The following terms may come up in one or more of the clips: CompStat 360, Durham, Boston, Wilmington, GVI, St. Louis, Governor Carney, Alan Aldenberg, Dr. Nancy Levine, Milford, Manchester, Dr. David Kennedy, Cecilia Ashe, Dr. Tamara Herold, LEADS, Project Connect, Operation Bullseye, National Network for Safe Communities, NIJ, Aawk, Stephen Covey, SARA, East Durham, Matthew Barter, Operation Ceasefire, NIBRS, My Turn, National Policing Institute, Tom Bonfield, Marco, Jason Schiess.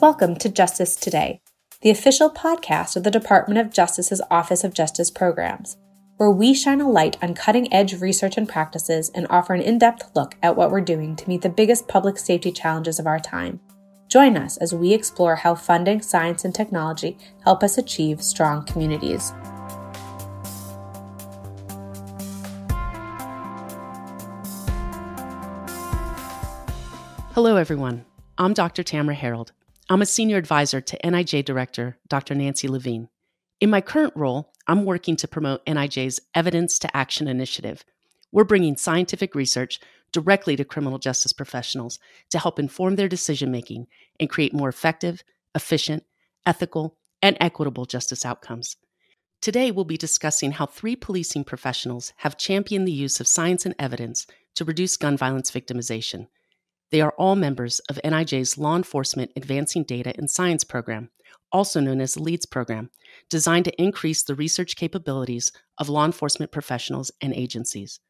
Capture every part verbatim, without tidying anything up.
Welcome to Justice Today, the official podcast of the Department of Justice's Office of Justice Programs, where we shine a light on cutting-edge research and practices and offer an in-depth look at what we're doing to meet the biggest public safety challenges of our time. Join us as we explore how funding, science, and technology help us achieve strong communities. Hello, everyone. I'm Doctor Tamara Herold. I'm a senior advisor to N I J Director, Doctor Nancy Levine. In my current role, I'm working to promote N I J's Evidence to Action initiative. We're bringing scientific research directly to criminal justice professionals to help inform their decision-making and create more effective, efficient, ethical, and equitable justice outcomes. Today, we'll be discussing how three policing professionals have championed the use of science and evidence to reduce gun violence victimization. They are all members of N I J's Law Enforcement Advancing Data and Science program, also known as the LEADS program, designed to increase the research capabilities of law enforcement professionals and agencies.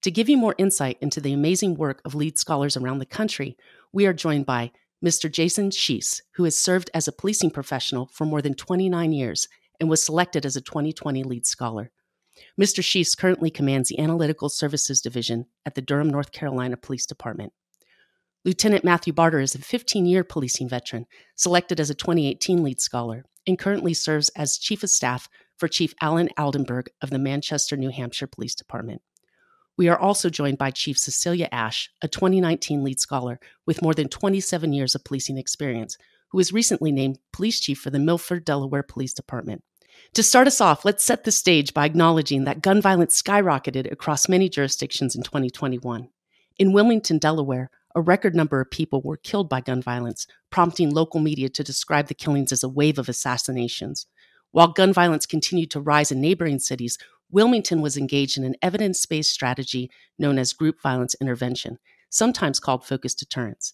To give you more insight into the amazing work of LEADS scholars around the country, we are joined by Mister Jason Schiess, who has served as a policing professional for more than twenty-nine years and was selected as a twenty twenty LEADS scholar. Mister Schiess currently commands the Analytical Services Division at the Durham, North Carolina Police Department. Lieutenant Matthew Barter is a fifteen-year policing veteran, selected as a twenty eighteen LEADS scholar, and currently serves as Chief of Staff for Chief Alan Aldenberg of the Manchester, New Hampshire Police Department. We are also joined by Chief Cecilia Ashe, a twenty nineteen LEADS scholar with more than twenty-seven years of policing experience, who was recently named Police Chief for the Milford, Delaware Police Department. To start us off, let's set the stage by acknowledging that gun violence skyrocketed across many jurisdictions in twenty twenty-one. In Wilmington, Delaware, a record number of people were killed by gun violence, prompting local media to describe the killings as a wave of assassinations. While gun violence continued to rise in neighboring cities, Wilmington was engaged in an evidence-based strategy known as group violence intervention, sometimes called focused deterrence.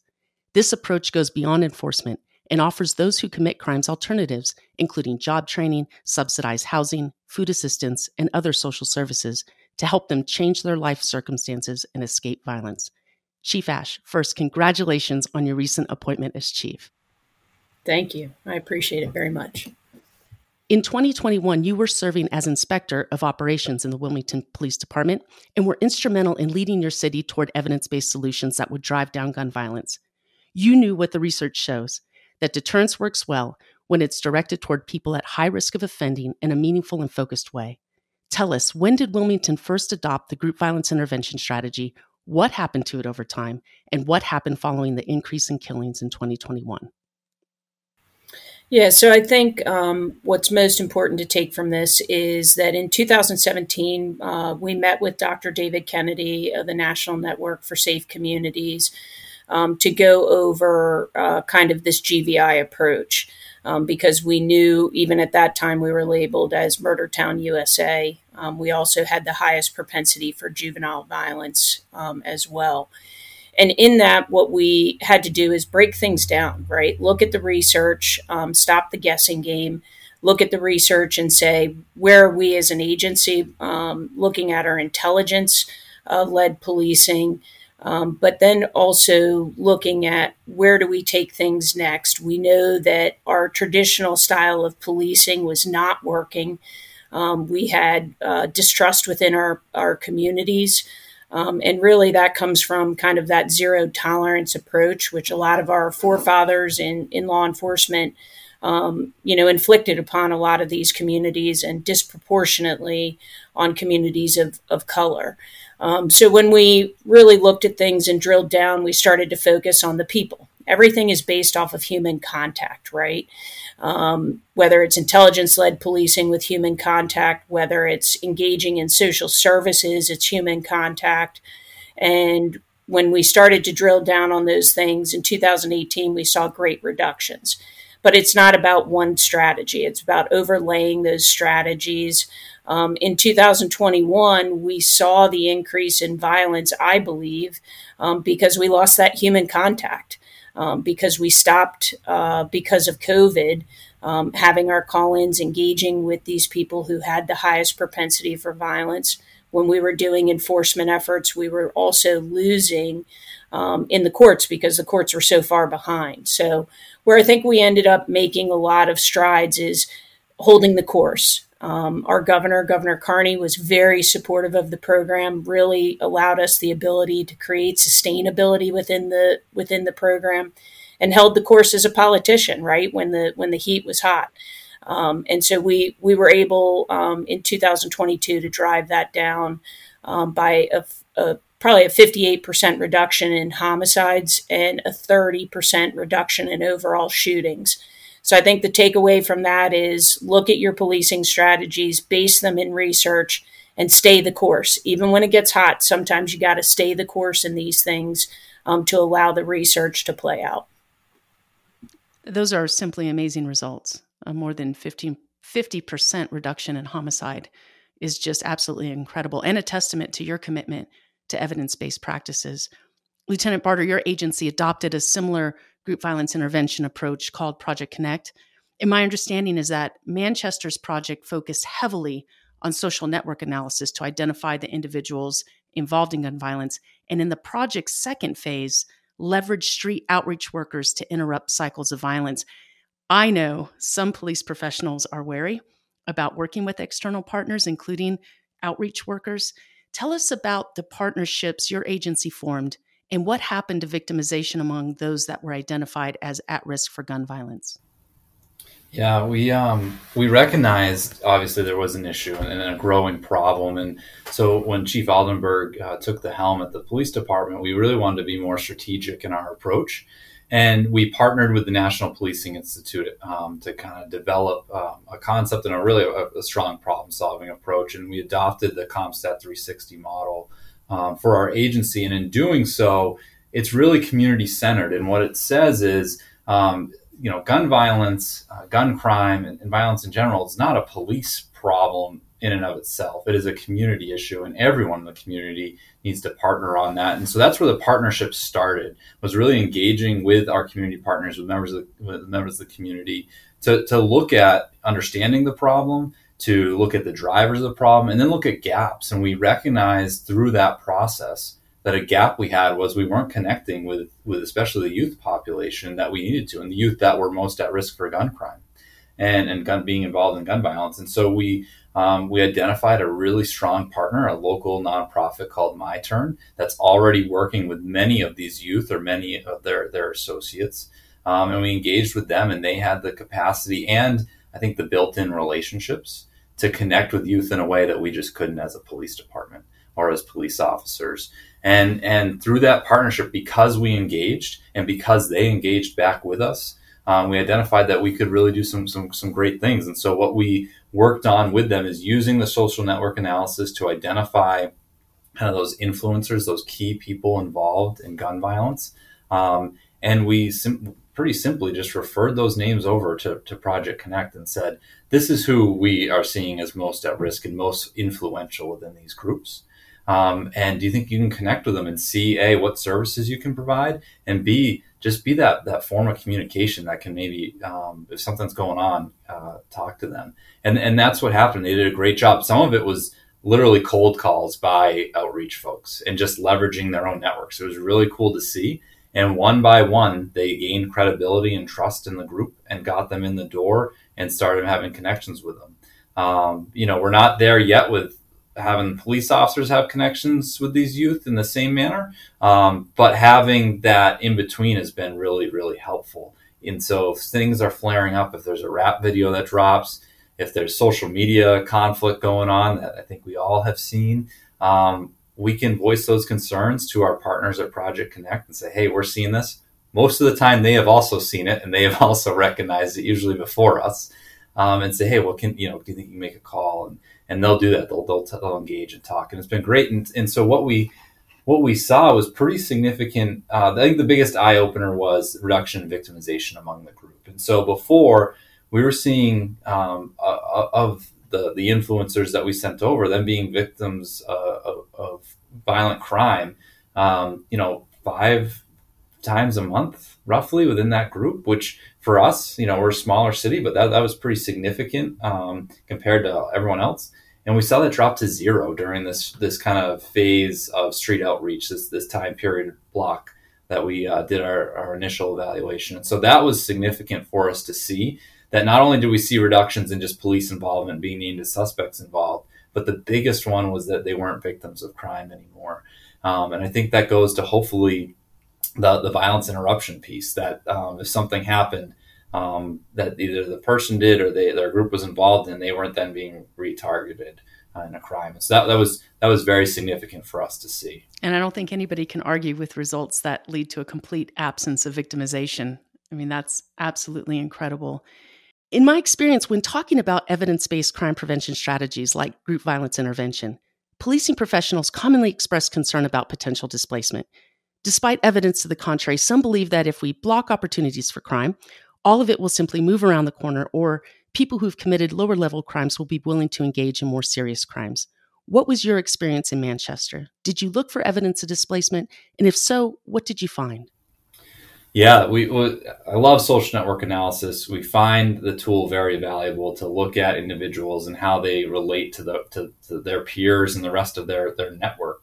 This approach goes beyond enforcement and offers those who commit crimes alternatives, including job training, subsidized housing, food assistance, and other social services to help them change their life circumstances and escape violence. Chief Ashe, first, congratulations on your recent appointment as Chief. Thank you. I appreciate it very much. In twenty twenty-one, you were serving as Inspector of Operations in the Wilmington Police Department and were instrumental in leading your city toward evidence-based solutions that would drive down gun violence. You knew what the research shows, that deterrence works well when it's directed toward people at high risk of offending in a meaningful and focused way. Tell us, when did Wilmington first adopt the group violence intervention strategy? What happened to it over time, and what happened following the increase in killings in twenty twenty-one? Yeah, so I think um, what's most important to take from this is that in two thousand seventeen, uh, we met with Doctor David Kennedy of the National Network for Safe Communities um, to go over uh, kind of this G V I approach, um, because we knew even at that time we were labeled as Murder Town U S A. Um, we also had the highest propensity for juvenile violence um, as well. And in that, what we had to do is break things down, right? Look at the research, um, stop the guessing game, look at the research and say, where are we as an agency um, looking at our intelligence-led uh, policing, um, but then also looking at where do we take things next? We know that our traditional style of policing was not working. Um, we had uh, distrust within our, our communities, um, and really that comes from kind of that zero tolerance approach, which a lot of our forefathers in, in law enforcement, um, you know, inflicted upon a lot of these communities and disproportionately on communities of, of color. Um, so when we really looked at things and drilled down, we started to focus on the people. Everything is based off of human contact, right? Um, whether it's intelligence-led policing with human contact, whether it's engaging in social services, it's human contact. And when we started to drill down on those things in two thousand eighteen, we saw great reductions. But it's not about one strategy. It's about overlaying those strategies. Um, in two thousand twenty-one, we saw the increase in violence, I believe, um, because we lost that human contact. Um, because we stopped uh, because of COVID, um, having our call-ins, engaging with these people who had the highest propensity for violence. When we were doing enforcement efforts, we were also losing um, in the courts because the courts were so far behind. So where I think we ended up making a lot of strides is holding the course. Um, our governor, Governor Carney, was very supportive of the program, really allowed us the ability to create sustainability within the within the program, and held the course as a politician, right, when the when the heat was hot. Um, and so we we were able um, in two thousand twenty-two to drive that down um, by a, a, probably a fifty-eight percent reduction in homicides and a thirty percent reduction in overall shootings. So I think the takeaway from that is look at your policing strategies, base them in research, and stay the course. Even when it gets hot, sometimes you got to stay the course in these things um, to allow the research to play out. Those are simply amazing results. A more than fifty percent reduction in homicide is just absolutely incredible and a testament to your commitment to evidence-based practices. Lieutenant Barter, your agency adopted a similar group violence intervention approach called Project Connect. And my understanding is that Manchester's project focused heavily on social network analysis to identify the individuals involved in gun violence. And in the project's second phase, leveraged street outreach workers to interrupt cycles of violence. I know some police professionals are wary about working with external partners, including outreach workers. Tell us about the partnerships your agency formed and what happened to victimization among those that were identified as at risk for gun violence. Yeah, we um, we recognized, obviously, there was an issue and, and a growing problem. And so when Chief Aldenberg uh, took the helm at the police department, we really wanted to be more strategic in our approach. And we partnered with the National Policing Institute um, to kind of develop um, a concept and a really a, a strong problem-solving approach. And we adopted the CompStat three sixty model um, for our agency. And in doing so, it's really community-centered. And what it says is, um, you know, gun violence, uh, gun crime, and, and violence in general is not a police problem in and of itself. It is a community issue, and everyone in the community needs to partner on that. And so that's where the partnership started, was really engaging with our community partners, with members of the, with members of the community to, to look at understanding the problem, to look at the drivers of the problem, and then look at gaps. And we recognized through that process that a gap we had was we weren't connecting with, with especially the youth population that we needed to, and the youth that were most at risk for gun crime and, and gun being involved in gun violence. And so we Um, we identified a really strong partner, a local nonprofit called My Turn, that's already working with many of these youth or many of their, their associates. Um, and we engaged with them, and they had the capacity and I think the built-in relationships to connect with youth in a way that we just couldn't as a police department or as police officers. And, and through that partnership, because we engaged and because they engaged back with us, Um, we identified that we could really do some, some some great things. And so what we worked on with them is using the social network analysis to identify kind of those influencers, those key people involved in gun violence. Um, and we sim- pretty simply just referred those names over to, to Project Connect and said, this is who we are seeing as most at risk and most influential within these groups. Um, and do you think you can connect with them and see, A, what services you can provide, and B, just be that, that form of communication that can maybe, um, if something's going on, uh, talk to them. And, and that's what happened. They did a great job. Some of it was literally cold calls by outreach folks and just leveraging their own networks. It was really cool to see. And one by one, they gained credibility and trust in the group and got them in the door and started having connections with them. Um, you know, we're not there yet with having police officers have connections with these youth in the same manner. Um, but having that in between has been really, really helpful. And so if things are flaring up, if there's a rap video that drops, if there's social media conflict going on that I think we all have seen, um, we can voice those concerns to our partners at Project Connect and say, hey, we're seeing this. Most of the time they have also seen it and they have also recognized it usually before us. Um, and say, hey, well, can you know? Do you think you can make a call? And, and they'll do that. They'll they'll, t- they'll engage and talk, and it's been great. And and so what we what we saw was pretty significant. Uh, I think the biggest eye opener was reduction in victimization among the group. And so before we were seeing um, uh, of the the influencers that we sent over, them being victims uh, of, of violent crime. Um, you know, five times a month, roughly, within that group, which for us, you know, we're a smaller city, but that, that was pretty significant um, compared to everyone else. And we saw that drop to zero during this this kind of phase of street outreach, this this time period block that we uh, did our, our initial evaluation. And so that was significant for us to see that not only do we see reductions in just police involvement being named as suspects involved, but the biggest one was that they weren't victims of crime anymore. Um, and I think that goes to hopefully the, the violence interruption piece, that um, if something happened um, that either the person did or they, their group was involved in, they weren't then being retargeted uh, in a crime. And so that, that was that was very significant for us to see. And I don't think anybody can argue with results that lead to a complete absence of victimization. I mean, that's absolutely incredible. In my experience, when talking about evidence-based crime prevention strategies like group violence intervention, policing professionals commonly express concern about potential displacement. Despite evidence to the contrary, some believe that if we block opportunities for crime, all of it will simply move around the corner, or people who've committed lower-level crimes will be willing to engage in more serious crimes. What was your experience in Manchester? Did you look for evidence of displacement? And if so, what did you find? Yeah, we, we. I love social network analysis. We find the tool very valuable to look at individuals and how they relate to the to, to their peers and the rest of their their network.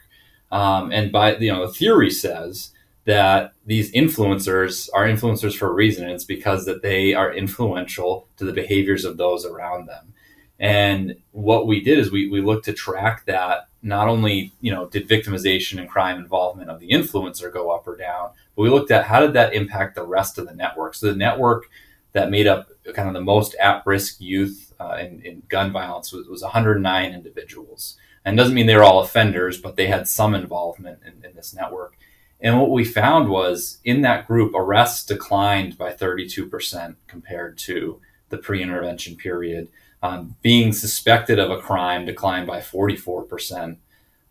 Um, and by you know, the theory says that these influencers are influencers for a reason. It's because that they are influential to the behaviors of those around them. And what we did is we we looked to track that. Not only, you know, did victimization and crime involvement of the influencer go up or down, but we looked at how did that impact the rest of the network. So the network that made up kind of the most at-risk youth uh, in, in gun violence was, was one hundred nine individuals. And it doesn't mean they were all offenders, but they had some involvement in, in this network. And what we found was in that group, arrests declined by thirty-two percent compared to the pre-intervention period. Um, being suspected of a crime declined by forty-four percent.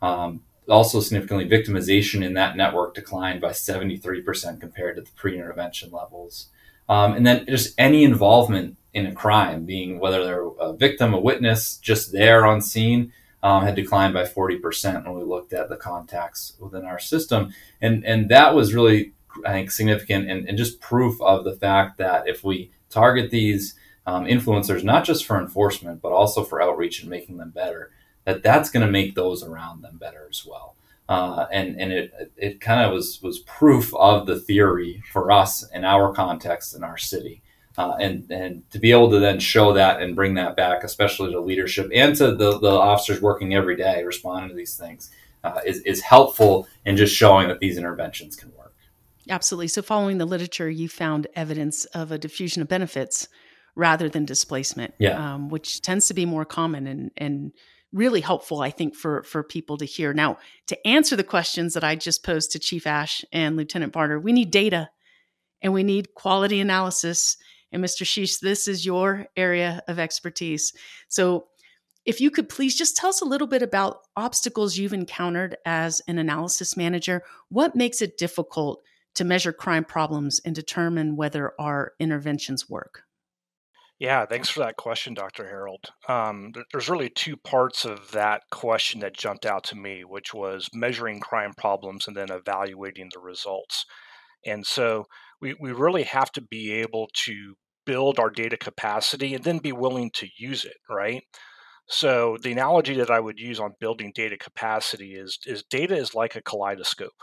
Um, also significantly, victimization in that network declined by seventy-three percent compared to the pre-intervention levels. Um, and then just any involvement in a crime, being whether they're a victim, a witness, just there on scene, um, had declined by forty percent when we looked at the contacts within our system. And, and that was really, I think, significant and, and just proof of the fact that if we target these Um, influencers, not just for enforcement, but also for outreach and making them better, that that's going to make those around them better as well. Uh, and and it it kind of was was proof of the theory for us in our context in our city. Uh, and, and to be able to then show that and bring that back, especially to leadership and to the, the officers working every day responding to these things, uh, is, is helpful in just showing that these interventions can work. Absolutely. So following the literature, you found evidence of a diffusion of benefits rather than displacement, yeah. um, which tends to be more common and, and really helpful, I think, for, for people to hear. Now, to answer the questions that I just posed to Chief Ashe and Lieutenant Barter, we need data and we need quality analysis. And Mister Schiess, this is your area of expertise. So if you could please just tell us a little bit about obstacles you've encountered as an analysis manager. What makes it difficult to measure crime problems and determine whether our interventions work? Yeah, thanks for that question, Doctor Herold. Um, there, there's really two parts of that question that jumped out to me, which was measuring crime problems and then evaluating the results. And so we, we really have to be able to build our data capacity and then be willing to use it, right? So the analogy that I would use on building data capacity is, is data is like a kaleidoscope.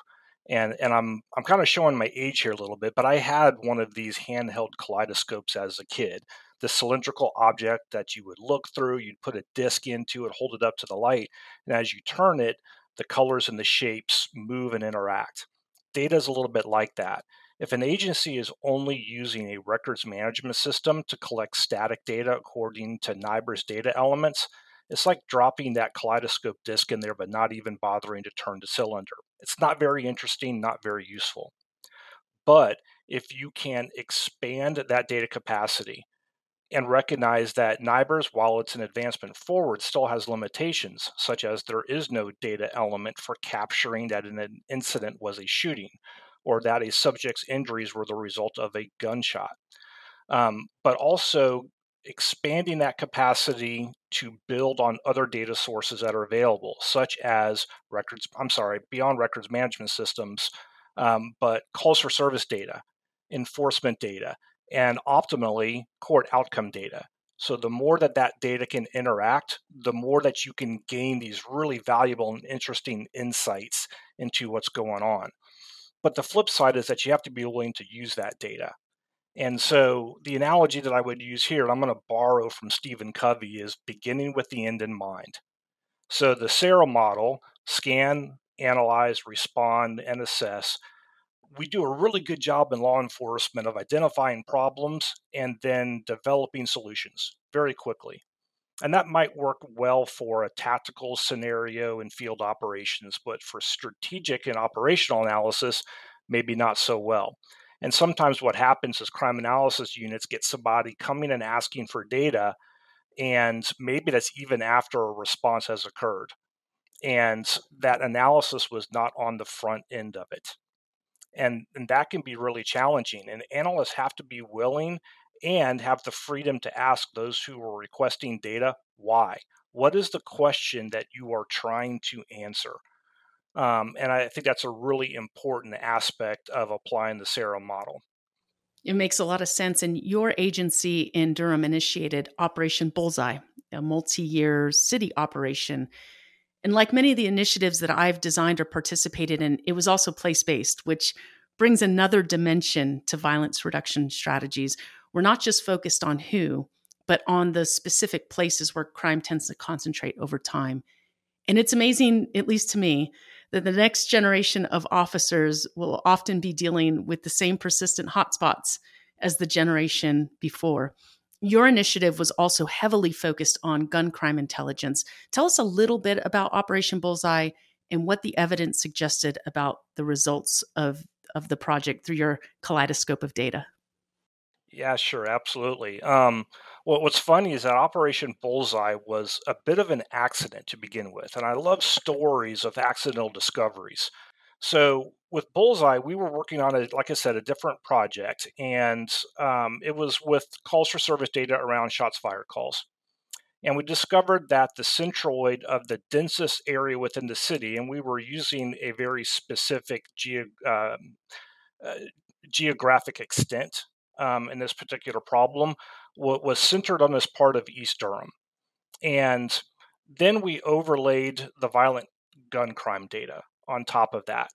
And and I'm I'm kind of showing my age here a little bit, but I had one of these handheld kaleidoscopes as a kid. The cylindrical object that you would look through, you'd put a disc into it, hold it up to the light, and as you turn it, the colors and the shapes move and interact. Data is a little bit like that. If an agency is only using a records management system to collect static data according to N I B R S data elements, it's like dropping that kaleidoscope disc in there but not even bothering to turn the cylinder. It's not very interesting, not very useful. But if you can expand that data capacity and recognize that N I B R S, while it's an advancement forward, still has limitations, such as there is no data element for capturing that an incident was a shooting or that a subject's injuries were the result of a gunshot. Um, but also expanding that capacity to build on other data sources that are available, such as records, I'm sorry, beyond records management systems, um, but calls for service data, enforcement data, and optimally court outcome data. So the more that that data can interact, the more that you can gain these really valuable and interesting insights into what's going on. But the flip side is that you have to be willing to use that data. And so the analogy that I would use here, and I'm going to borrow from Stephen Covey, is beginning with the end in mind. So the SARA model, scan, analyze, respond, and assess, we do a really good job in law enforcement of identifying problems and then developing solutions very quickly. And that might work well for a tactical scenario in field operations, but for strategic and operational analysis, maybe not so well. And sometimes what happens is crime analysis units get somebody coming and asking for data, and maybe that's even after a response has occurred. And that analysis was not on the front end of it. And, and that can be really challenging. And analysts have to be willing and have the freedom to ask those who are requesting data, why? What is the question that you are trying to answer? Um, and I think that's a really important aspect of applying the SARA model. It makes a lot of sense. And your agency in Durham initiated Operation Bullseye, a multi-year city operation. And like many of the initiatives that I've designed or participated in, it was also place-based, which brings another dimension to violence reduction strategies. We're not just focused on who, but on the specific places where crime tends to concentrate over time. And it's amazing, at least to me, that the next generation of officers will often be dealing with the same persistent hotspots as the generation before. Your initiative was also heavily focused on gun crime intelligence. Tell us a little bit about Operation Bullseye and what the evidence suggested about the results of, of the project through your kaleidoscope of data. Yeah, sure. Absolutely. Um, well, what's funny is that Operation Bullseye was a bit of an accident to begin with. And I love stories of accidental discoveries. So with Bullseye, we were working on, a, like I said, a different project. And um, it was with calls for service data around shots fired calls. And we discovered that the centroid of the densest area within the city, and we were using a very specific ge- uh, uh, geographic extent, Um, and this particular problem w- was centered on this part of East Durham. And then we overlaid the violent gun crime data on top of that.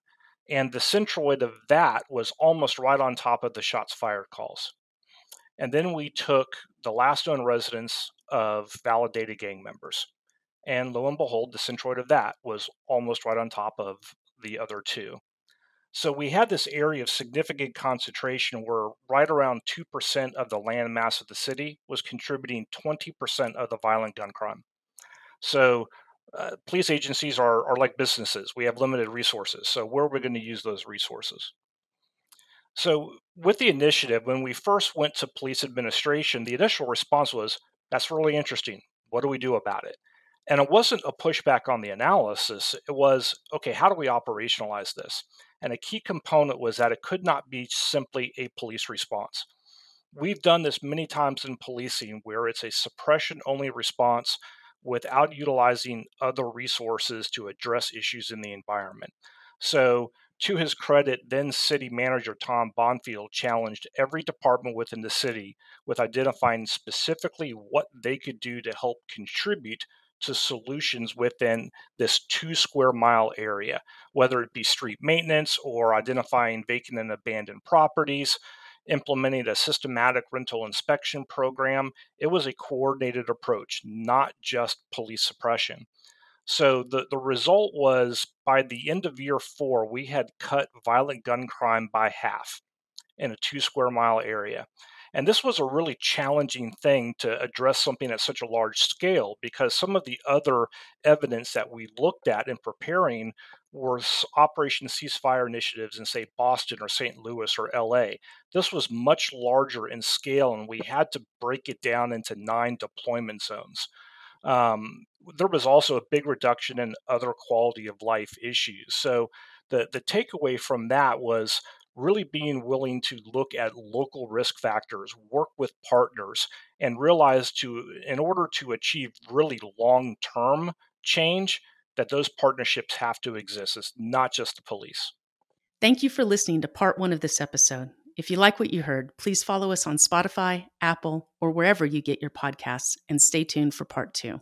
And the centroid of that was almost right on top of the shots fired calls. And then we took the last known residence of validated gang members. And lo and behold, the centroid of that was almost right on top of the other two. So we had this area of significant concentration where right around two percent of the land mass of the city was contributing twenty percent of the violent gun crime. So uh, police agencies are, are like businesses. We have limited resources. So where are we going to use those resources? So with the initiative, when we first went to police administration, the initial response was, that's really interesting. What do we do about it? And it wasn't a pushback on the analysis. It was, okay, how do we operationalize this? And a key component was that it could not be simply a police response. We've done this many times in policing where it's a suppression-only response without utilizing other resources to address issues in the environment. So to his credit, then city manager Tom Bonfield challenged every department within the city with identifying specifically what they could do to help contribute to solutions within this two square mile area, whether it be street maintenance or identifying vacant and abandoned properties, implementing a systematic rental inspection program. It was a coordinated approach, not just police suppression. So the, the result was by the end of year four, we had cut violent gun crime by half in a two square mile area. And this was a really challenging thing to address something at such a large scale because some of the other evidence that we looked at in preparing were Operation Ceasefire initiatives in, say, Boston or Saint Louis or L A. This was much larger in scale, and we had to break it down into nine deployment zones. Um, there was also a big reduction in other quality of life issues. So the, the takeaway from that was really being willing to look at local risk factors, work with partners, and realize to, in order to achieve really long-term change, that those partnerships have to exist. It's not just the police. Thank you for listening to part one of this episode. If you like what you heard, please follow us on Spotify, Apple, or wherever you get your podcasts, and stay tuned for part two.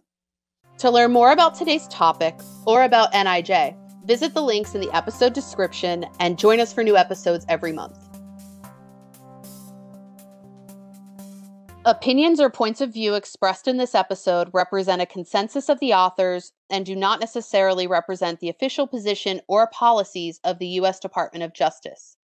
To learn more about today's topic or about N I J, visit the links in the episode description and join us for new episodes every month. Opinions or points of view expressed in this episode represent a consensus of the authors and do not necessarily represent the official position or policies of the U S Department of Justice.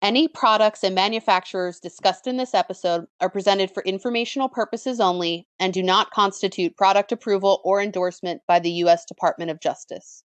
Any products and manufacturers discussed in this episode are presented for informational purposes only and do not constitute product approval or endorsement by the U S Department of Justice.